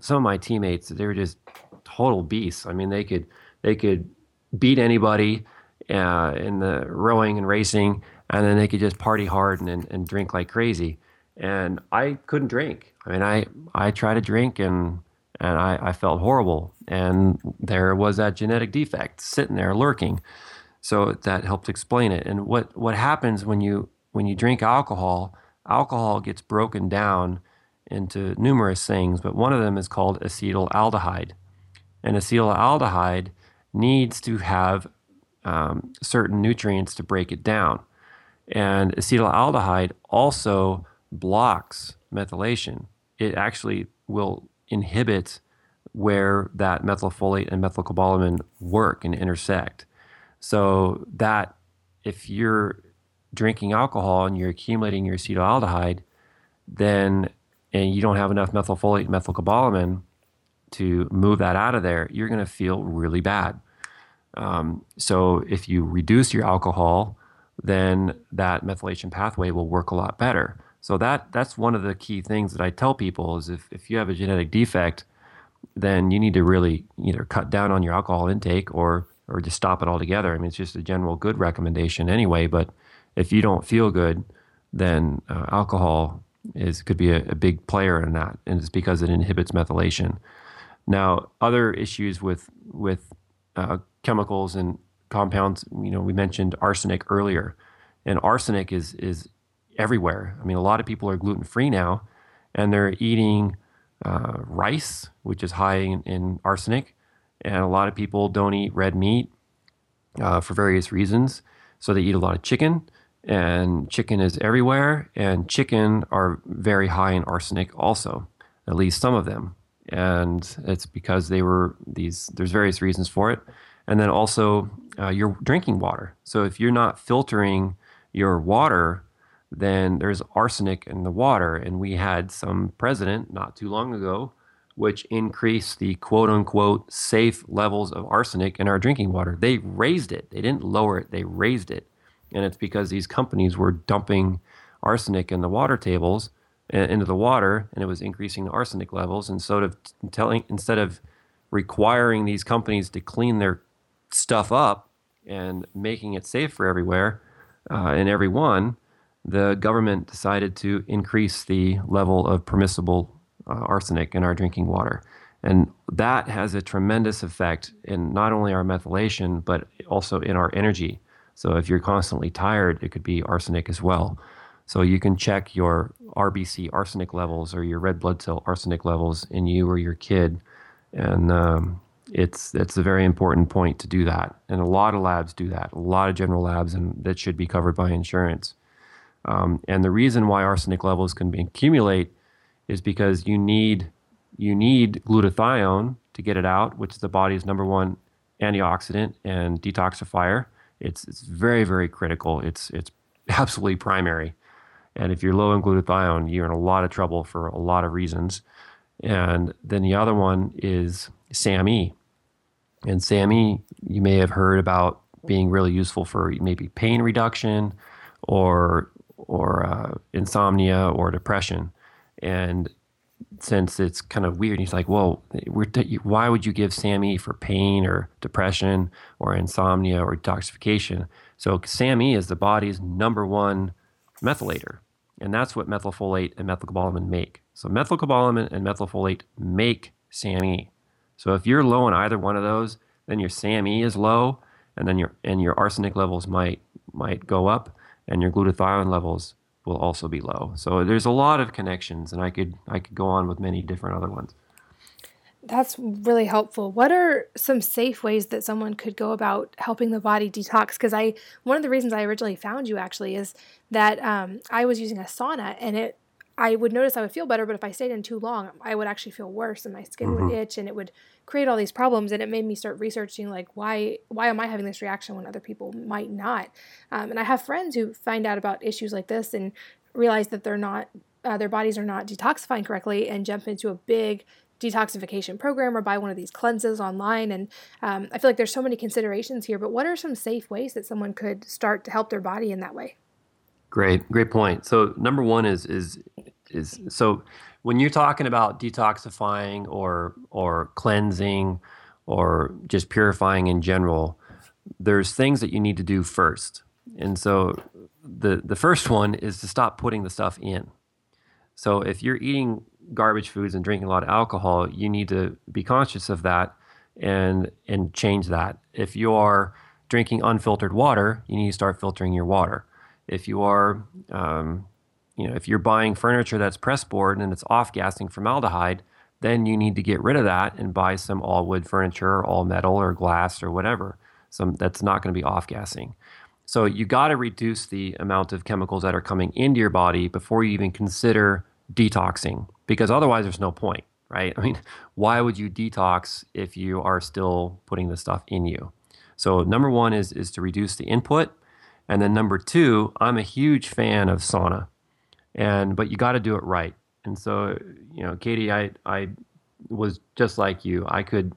some of my teammates, they were just total beasts. I mean, they could they could beat anybody uh, in the rowing and racing. And then they could just party hard and, and, and drink like crazy. And I couldn't drink. I mean, I, I tried to drink and and I, I felt horrible. And there was that genetic defect sitting there lurking. So that helped explain it. And what, what happens when you when you drink alcohol, alcohol gets broken down into numerous things, but one of them is called acetaldehyde. And acetaldehyde needs to have um, certain nutrients to break it down. And acetaldehyde also blocks methylation. It actually will inhibit where that methylfolate and methylcobalamin work and intersect. So that if you're drinking alcohol and you're accumulating your acetaldehyde, then and you don't have enough methylfolate and methylcobalamin to move that out of there, you're going to feel really bad. Um, so if you reduce your alcohol, then that methylation pathway will work a lot better. So that that's one of the key things that I tell people is if, if you have a genetic defect, then you need to really either cut down on your alcohol intake or or just stop it altogether. I mean, it's just a general good recommendation anyway, but if you don't feel good, then uh, alcohol is could be a, a big player in that, and it's because it inhibits methylation. Now, other issues with, with uh, chemicals and compounds, you know, we mentioned arsenic earlier, and arsenic is is everywhere. I mean, a lot of people are gluten free now, and they're eating uh, rice, which is high in, in arsenic, and a lot of people don't eat red meat uh, for various reasons. So they eat a lot of chicken, and chicken is everywhere, and chicken are very high in arsenic also, at least some of them. And it's because they were these, there's various reasons for it. And then also uh, you're drinking water. So if you're not filtering your water, then there's arsenic in the water. And we had some president not too long ago, which increased the quote unquote safe levels of arsenic in our drinking water. They raised it. They didn't lower it. They raised it. And it's because these companies were dumping arsenic in the water tables, into the water, and it was increasing the arsenic levels. And so to telling, instead of requiring these companies to clean their stuff up and making it safe for everywhere uh, and everyone, the government decided to increase the level of permissible uh, arsenic in our drinking water. And that has a tremendous effect in not only our methylation, but also in our energy. So if you're constantly tired, it could be arsenic as well. So you can check your R B C arsenic levels or your red blood cell arsenic levels in you or your kid. And um, it's it's a very important point to do that. And a lot of labs do that, a lot of general labs, and that should be covered by insurance. Um, and the reason why arsenic levels can be accumulate is because you need you need glutathione to get it out, which is the body's number one antioxidant and detoxifier. It's it's very, very critical. It's it's absolutely primary. And if you're low in glutathione, you're in a lot of trouble for a lot of reasons. And then the other one is SAMe. And SAMe, you may have heard about being really useful for maybe pain reduction or or uh, insomnia or depression. And since it's kind of weird, he's like, well, we're t- why would you give SAMe for pain or depression or insomnia or detoxification? So SAMe is the body's number one methylator. And that's what methylfolate and methylcobalamin make. So methylcobalamin and methylfolate make SAMe. So if you're low in either one of those, then your SAMe is low, and then your and your arsenic levels might might go up, and your glutathione levels will also be low. So there's a lot of connections, and I could I could go on with many different other ones. That's really helpful. What are some safe ways that someone could go about helping the body detox? Because I, one of the reasons I originally found you actually is that um, I was using a sauna, and it, I would notice I would feel better, but if I stayed in too long, I would actually feel worse, and my skin mm-hmm. would itch, and it would create all these problems. And it made me start researching, like, why why am I having this reaction when other people might not? Um, and I have friends who find out about issues like this and realize that they're not, uh, their bodies are not detoxifying correctly, and jump into a big detoxification program or buy one of these cleanses online. And um, I feel like there's so many considerations here, but what are some safe ways that someone could start to help their body in that way? Great, great point. So number one is, is, is so when you're talking about detoxifying or, or cleansing or just purifying in general, there's things that you need to do first. And so the, the first one is to stop putting the stuff in. So if you're eating garbage foods and drinking a lot of alcohol, you need to be conscious of that and and change that. If you are drinking unfiltered water, you need to start filtering your water. If you are, um, you know, if you're buying furniture that's pressboard and it's off-gassing formaldehyde, then you need to get rid of that and buy some all-wood furniture or all-metal or glass or whatever, some that's not going to be off-gassing. So you got to reduce the amount of chemicals that are coming into your body before you even consider detoxing, because otherwise there's no point, right? I mean, why would you detox if you are still putting the stuff in you? So number one is is to reduce the input. And then number two, I'm a huge fan of sauna, and but you got to do it right. And so, you know, Katie, I I was just like you. I could,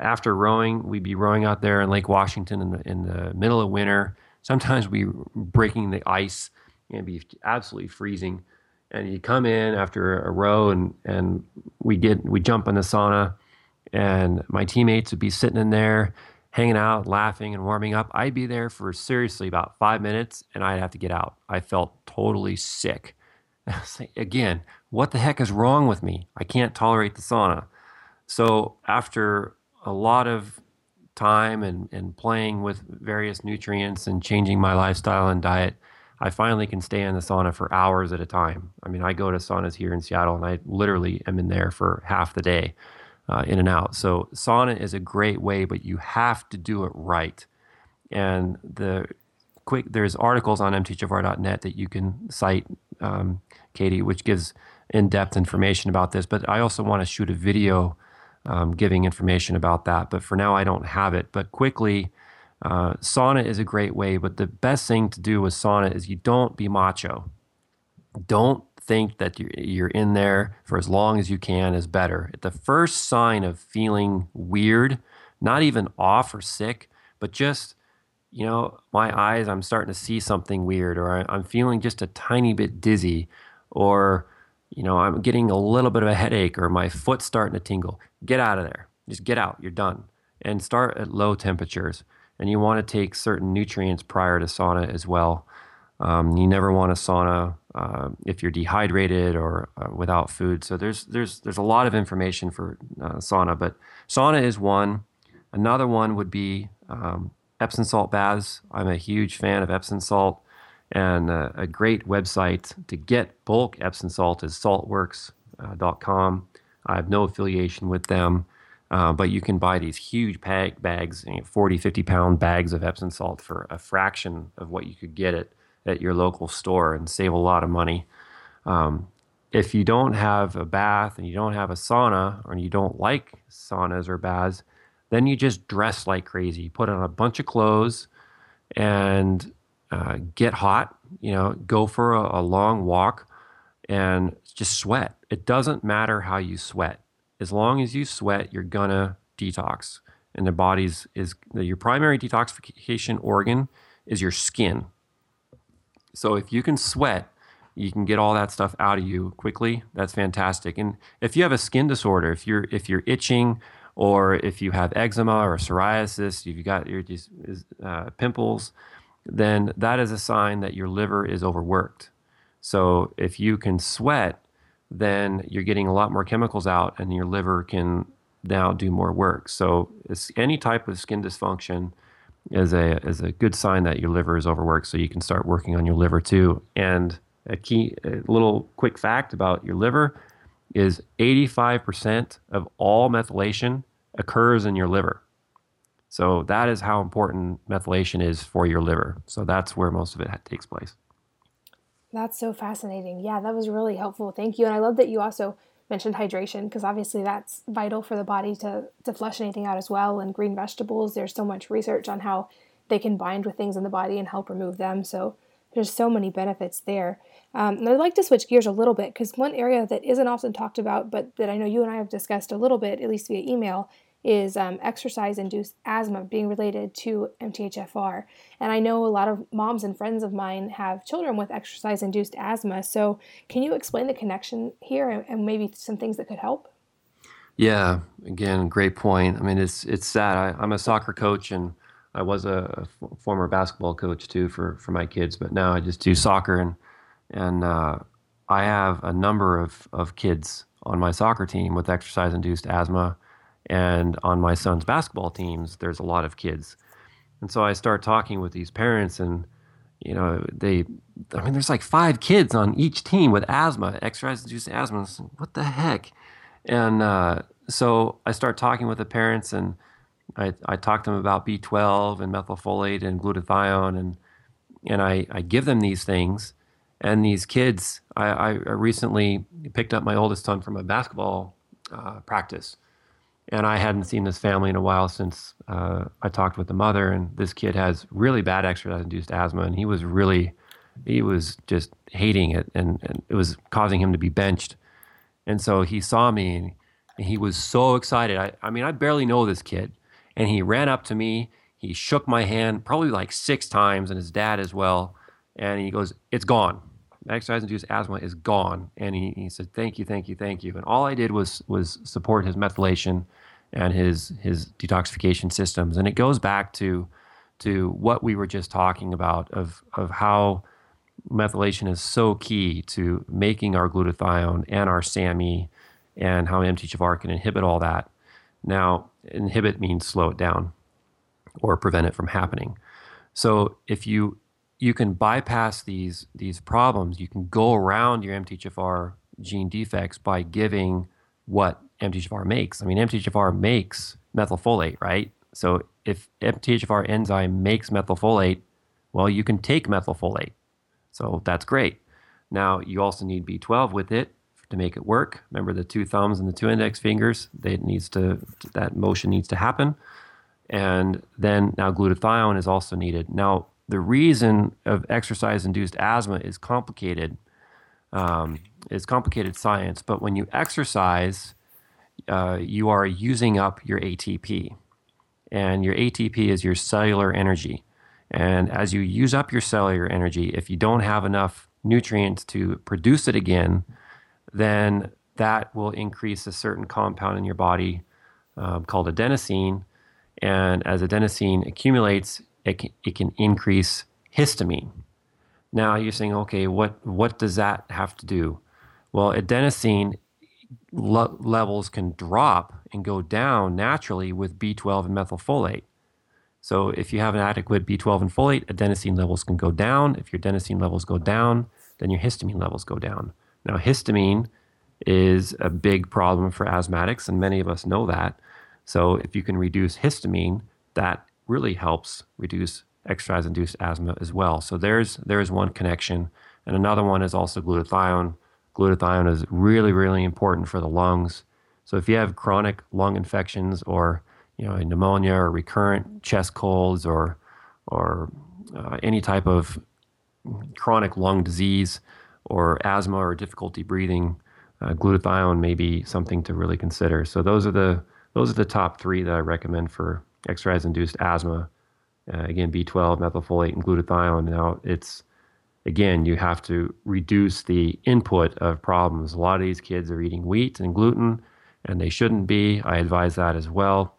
after rowing, we'd be rowing out there in Lake Washington in the, in the middle of winter. Sometimes we were breaking the ice and be absolutely freezing. And you come in after a row, and, and we get we jump in the sauna, and my teammates would be sitting in there, hanging out, laughing, and warming up. I'd be there for seriously about five minutes, and I'd have to get out. I felt totally sick. I was like, again, what the heck is wrong with me? I can't tolerate the sauna. So after a lot of time and, and playing with various nutrients and changing my lifestyle and diet, I finally can stay in the sauna for hours at a time. I mean, I go to saunas here in Seattle, and I literally am in there for half the day, uh, in and out. So sauna is a great way, but you have to do it right. And the quick, there's articles on M T H F R dot net that you can cite, um, Katie, which gives in-depth information about this. But I also want to shoot a video um, giving information about that. But for now, I don't have it. But quickly, uh, sauna is a great way. But the best thing to do with sauna is you don't be macho. Don't think that you're, you're in there for as long as you can is better. The first sign of feeling weird, not even off or sick, but just, you know, my eyes, I'm starting to see something weird, or I, I'm feeling just a tiny bit dizzy, or, you know, I'm getting a little bit of a headache, or my foot's starting to tingle. Get out of there. Just get out. You're done. And start at low temperatures. And you want to take certain nutrients prior to sauna as well. Um, you never want a sauna uh, if you're dehydrated or uh, without food. So there's there's there's a lot of information for uh, sauna, but sauna is one. Another one would be um, Epsom salt baths. I'm a huge fan of Epsom salt, and uh, a great website to get bulk Epsom salt is saltworks dot com. I have no affiliation with them, uh, but you can buy these huge pack bags, you know, forty, fifty pound bags of Epsom salt for a fraction of what you could get it at your local store and save a lot of money. Um, if you don't have a bath and you don't have a sauna, or you don't like saunas or baths, then you just dress like crazy. You put on a bunch of clothes and uh, get hot, you know, go for a, a long walk and just sweat. It doesn't matter how you sweat. As long as you sweat, you're gonna detox. And the body's is your primary detoxification organ is your skin. So if you can sweat, you can get all that stuff out of you quickly. That's fantastic. And if you have a skin disorder, if you're if you're itching, or if you have eczema or psoriasis, if you got your uh, pimples, then that is a sign that your liver is overworked. So if you can sweat, then you're getting a lot more chemicals out, and your liver can now do more work. So it's any type of skin dysfunction is a is a good sign that your liver is overworked, so you can start working on your liver too. And a key a little quick fact about your liver is eighty-five percent of all methylation occurs in your liver. So that is how important methylation is for your liver. So that's where most of it takes place. That's so fascinating. Yeah, that was really helpful. Thank you. And I love that you also mentioned hydration, because obviously that's vital for the body to, to flush anything out as well. And green vegetables, there's so much research on how they can bind with things in the body and help remove them. So there's so many benefits there. Um, and I'd like to switch gears a little bit, because one area that isn't often talked about, but that I know you and I have discussed a little bit, at least via email, is um, exercise-induced asthma being related to M T H F R. And I know a lot of moms and friends of mine have children with exercise-induced asthma. So can you explain the connection here, and, and maybe some things that could help? Yeah, again, great point. I mean, it's it's sad. I, I'm a soccer coach, and I was a, a f- former basketball coach too for, for my kids, but now I just do soccer. And and uh, I have a number of, of kids on my soccer team with exercise-induced asthma. And on my son's basketball teams, there's a lot of kids. And so I start talking with these parents, and, you know, they, I mean, there's like five kids on each team with asthma, exercise-induced asthma. Like, what the heck? And uh, so I start talking with the parents, and I, I talk to them about B twelve and methylfolate and glutathione, and and I, I give them these things. And these kids, I, I recently picked up my oldest son from a basketball uh, practice. And I hadn't seen this family in a while since uh, I talked with the mother, and this kid has really bad exercise-induced asthma, and he was really, he was just hating it, and, and it was causing him to be benched. And so he saw me, and he was so excited. I, I mean, I barely know this kid, and he ran up to me. He shook my hand probably like six times, and his dad as well, and he goes, "It's gone. Exercise-induced asthma is gone." And he, he said, "Thank you, thank you, thank you." And all I did was was support his methylation and his his detoxification systems. And it goes back to to what we were just talking about of of how methylation is so key to making our glutathione and our SAMe, and how M T H F R can inhibit all that. Now, inhibit means slow it down or prevent it from happening. So if you you can bypass these these problems. You can go around your M T H F R gene defects by giving what M T H F R makes. I mean, M T H F R makes methylfolate, right? So if M T H F R enzyme makes methylfolate, Well, you can take methylfolate, so that's great. Now, you also need B twelve with it to make it work. Remember the two thumbs and the two index fingers, they needs to, that motion needs to happen. And then now glutathione is also needed. Now, the reason of exercise-induced asthma is complicated. Um, it's complicated science, but when you exercise, uh, you are using up your A T P. And your A T P is your cellular energy. And as you use up your cellular energy, if you don't have enough nutrients to produce it again, then that will increase a certain compound in your body uh, called adenosine. And as adenosine accumulates, it can, it can increase histamine. Now you're saying, okay, what, what does that have to do? Well, adenosine lo- levels can drop and go down naturally with B twelve and methylfolate. So if you have an adequate B twelve and folate, adenosine levels can go down. If your adenosine levels go down, then your histamine levels go down. Now, histamine is a big problem for asthmatics, and many of us know that. So if you can reduce histamine, that really helps reduce exercise-induced asthma as well. So there's there's one connection. And another one is also glutathione. Glutathione is really, really important for the lungs. So if you have chronic lung infections or, you know, a pneumonia or recurrent chest colds or, or uh, any type of chronic lung disease or asthma or difficulty breathing, uh, glutathione may be something to really consider. So those are the Those are the top three that I recommend for exercise-induced asthma. Uh, again, B twelve, methylfolate, and glutathione. Now, it's, again, you have to reduce the input of problems. A lot of these kids are eating wheat and gluten, and they shouldn't be. I advise that as well.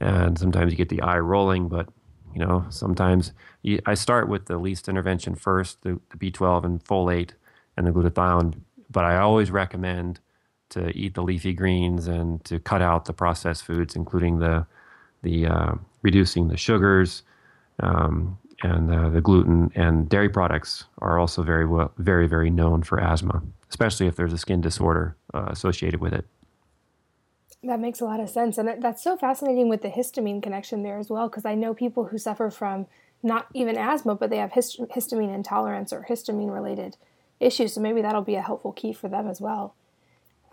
And sometimes you get the eye rolling, but, you know, sometimes you, I start with the least intervention first, the, the B twelve and folate and the glutathione, but I always recommend to eat the leafy greens and to cut out the processed foods, including the the uh, reducing the sugars um, and uh, the gluten. And dairy products are also very, well, very, very known for asthma, especially if there's a skin disorder uh, associated with it. That makes a lot of sense. And that's so fascinating with the histamine connection there as well, because I know people who suffer from not even asthma, but they have hist- histamine intolerance or histamine-related issues. So maybe that'll be a helpful key for them as well.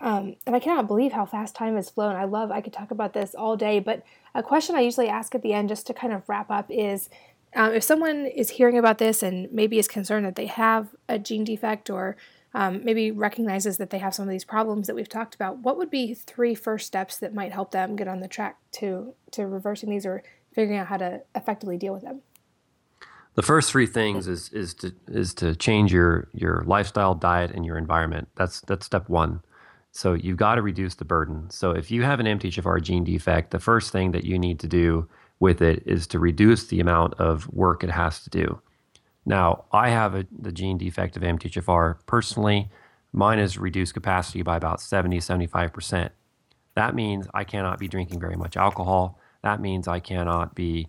Um, and I cannot believe how fast time has flown. I love, I could talk about this all day, but a question I usually ask at the end just to kind of wrap up is, um, if someone is hearing about this and maybe is concerned that they have a gene defect or um, maybe recognizes that they have some of these problems that we've talked about, what would be three first steps that might help them get on the track to, to reversing these or figuring out how to effectively deal with them? The first three things is is to is to change your, your lifestyle, diet, and your environment. That's that's step one. So you've got to reduce the burden. So if you have an M T H F R gene defect, the first thing that you need to do with it is to reduce the amount of work it has to do. Now, I have a, the gene defect of M T H F R personally. Mine is reduced capacity by about seventy, seventy-five percent. That means I cannot be drinking very much alcohol. That means I cannot be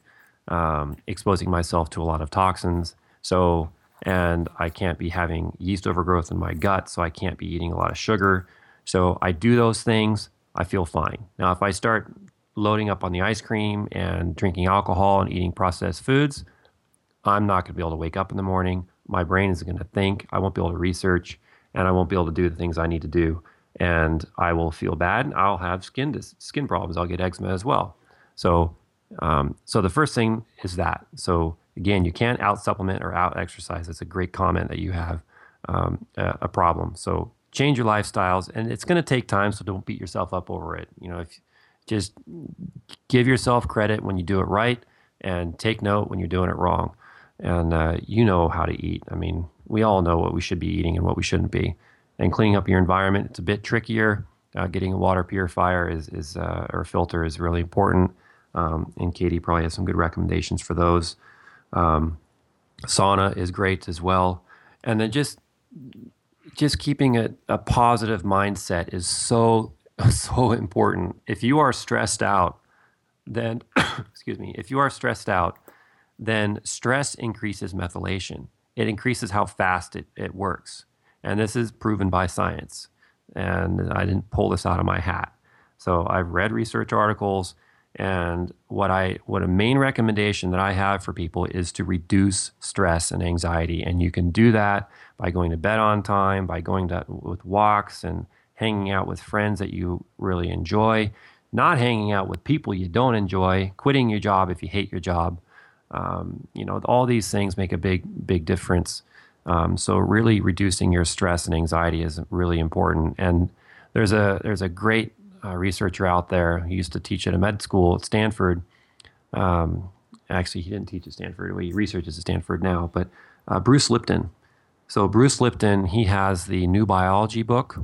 um, exposing myself to a lot of toxins. So, and I can't be having yeast overgrowth in my gut, so I can't be eating a lot of sugar. So I do those things, I feel fine. Now, if I start loading up on the ice cream and drinking alcohol and eating processed foods, I'm not going to be able to wake up in the morning. My brain is going to think. I won't be able to research, and I won't be able to do the things I need to do. And I will feel bad, and I'll have skin skin problems. I'll get eczema as well. So, um, so the first thing is that. So again, you can't out-supplement or out-exercise. It's a great comment that you have um, a, a problem. So change your lifestyles, and it's going to take time, so don't beat yourself up over it. You know, if just give yourself credit when you do it right and take note when you're doing it wrong. And uh, you know how to eat. I mean, we all know what we should be eating and what we shouldn't be. And cleaning up your environment, it's a bit trickier. Uh, getting a water purifier is, is uh, or filter is really important. Um, and Katie probably has some good recommendations for those. Um, sauna is great as well. And then just... Just keeping a, a positive mindset is so, so important. If you are stressed out, then, excuse me, if you are stressed out, then stress increases methylation. It increases how fast it, it works. And this is proven by science. And I didn't pull this out of my hat. So I've read research articles, And what I what a main recommendation that I have for people is to reduce stress and anxiety. And you can do that by going to bed on time, by going to, with walks and hanging out with friends that you really enjoy, not hanging out with people you don't enjoy, quitting your job if you hate your job. Um, you know, all these things make a big, big difference. Um, so really reducing your stress and anxiety is really important. And there's a there's a great Uh, researcher out there who used to teach at a med school at Stanford. Um, actually, he didn't teach at Stanford. He researches at Stanford now, but uh, Bruce Lipton. So Bruce Lipton, he has the New Biology book,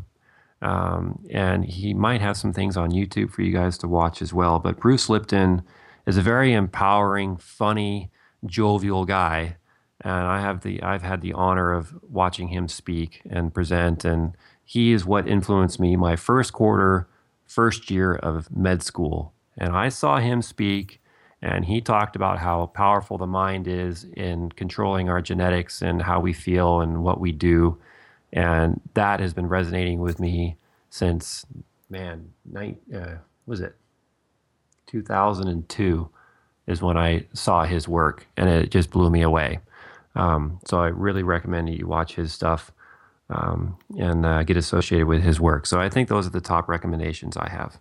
um, and he might have some things on YouTube for you guys to watch as well. But Bruce Lipton is a very empowering, funny, jovial guy, and I have the I've had the honor of watching him speak and present, and he is what influenced me my first quarter. first year of med school. And I saw him speak, and he talked about how powerful the mind is in controlling our genetics and how we feel and what we do. And that has been resonating with me since, man, nine, uh, was it? two thousand two is when I saw his work, and it just blew me away. Um, so I really recommend that you watch his stuff. Um, and uh, get associated with his work. So I think those are the top recommendations I have.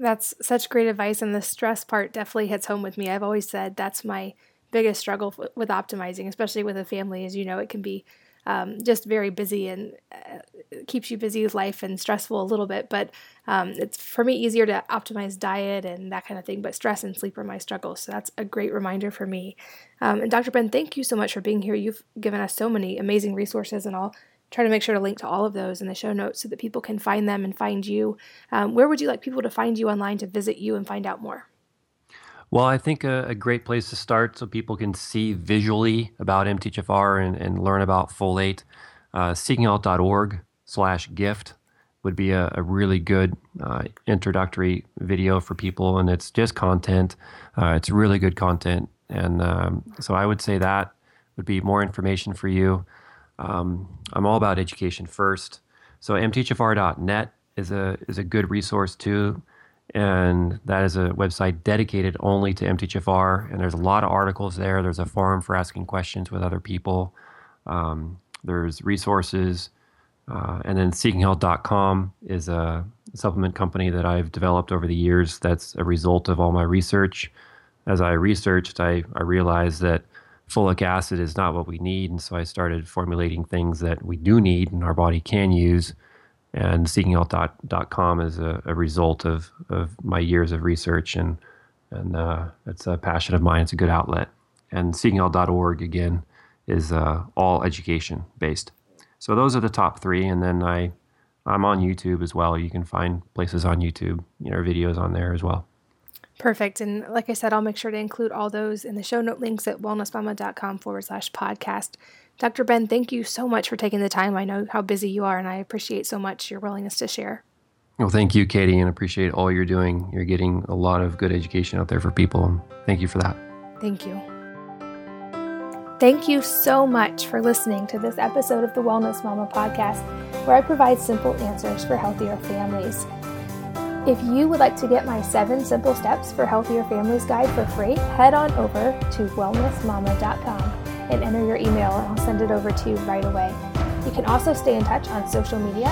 That's such great advice, and the stress part definitely hits home with me. I've always said that's my biggest struggle f- with optimizing, especially with a family. As you know, it can be um, just very busy and uh, it keeps you busy with life and stressful a little bit. But um, it's for me easier to optimize diet and that kind of thing, but stress and sleep are my struggles. So that's a great reminder for me. Um, and Doctor Ben, thank you so much for being here. You've given us so many amazing resources, and all. Try to make sure to link to all of those in the show notes so that people can find them and find you. Um, where would you like people to find you online to visit you and find out more? Well, I think a, a great place to start so people can see visually about M T H F R and, and learn about folate, uh, seeking health dot org slash gift would be a, a really good uh, introductory video for people. And it's just content. Uh, it's really good content. And um, so I would say that would be more information for you. Um, I'm all about education first. So M T H F R dot net is a is a good resource too. And that is a website dedicated only to M T H F R. And there's a lot of articles there. There's a forum for asking questions with other people. Um, there's resources. Uh, and then Seeking Health dot com is a supplement company that I've developed over the years. That's a result of all my research. As I researched, I, I realized that folic acid is not what we need, and so I started formulating things that we do need and our body can use, and seeking health dot com is a, a result of, of my years of research, and and uh, it's a passion of mine. It's a good outlet. And seeking health dot org, again, is uh, all education-based. So those are the top three, and then I, I'm on YouTube as well. You can find places on YouTube, you know, videos on there as well. Perfect. And like I said, I'll make sure to include all those in the show note links at wellnessmama.com forward slash podcast. Doctor Ben, thank you so much for taking the time. I know how busy you are, and I appreciate so much your willingness to share. Well, thank you, Katie, and appreciate all you're doing. You're getting a lot of good education out there for people. Thank you for that. Thank you. Thank you so much for listening to this episode of the Wellness Mama podcast, where I provide simple answers for healthier families. If you would like to get my seven simple steps for healthier families guide for free, head on over to wellness mama dot com and enter your email, and I'll send it over to you right away. You can also stay in touch on social media,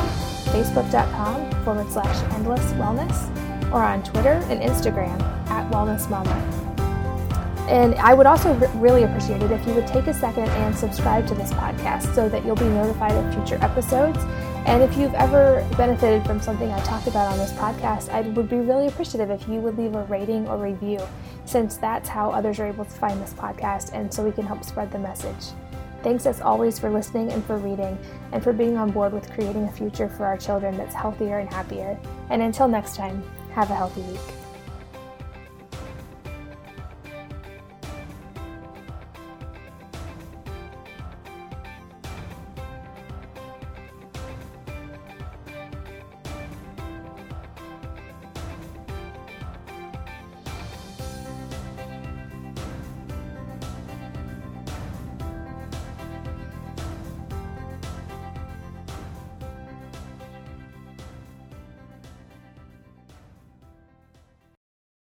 facebook.com forward slash endless wellness, or on Twitter and Instagram at wellnessmama. And I would also r- really appreciate it if you would take a second and subscribe to this podcast so that you'll be notified of future episodes. And if you've ever benefited from something I talked about on this podcast, I would be really appreciative if you would leave a rating or review, since that's how others are able to find this podcast, and so we can help spread the message. Thanks as always for listening and for reading and for being on board with creating a future for our children that's healthier and happier. And until next time, have a healthy week.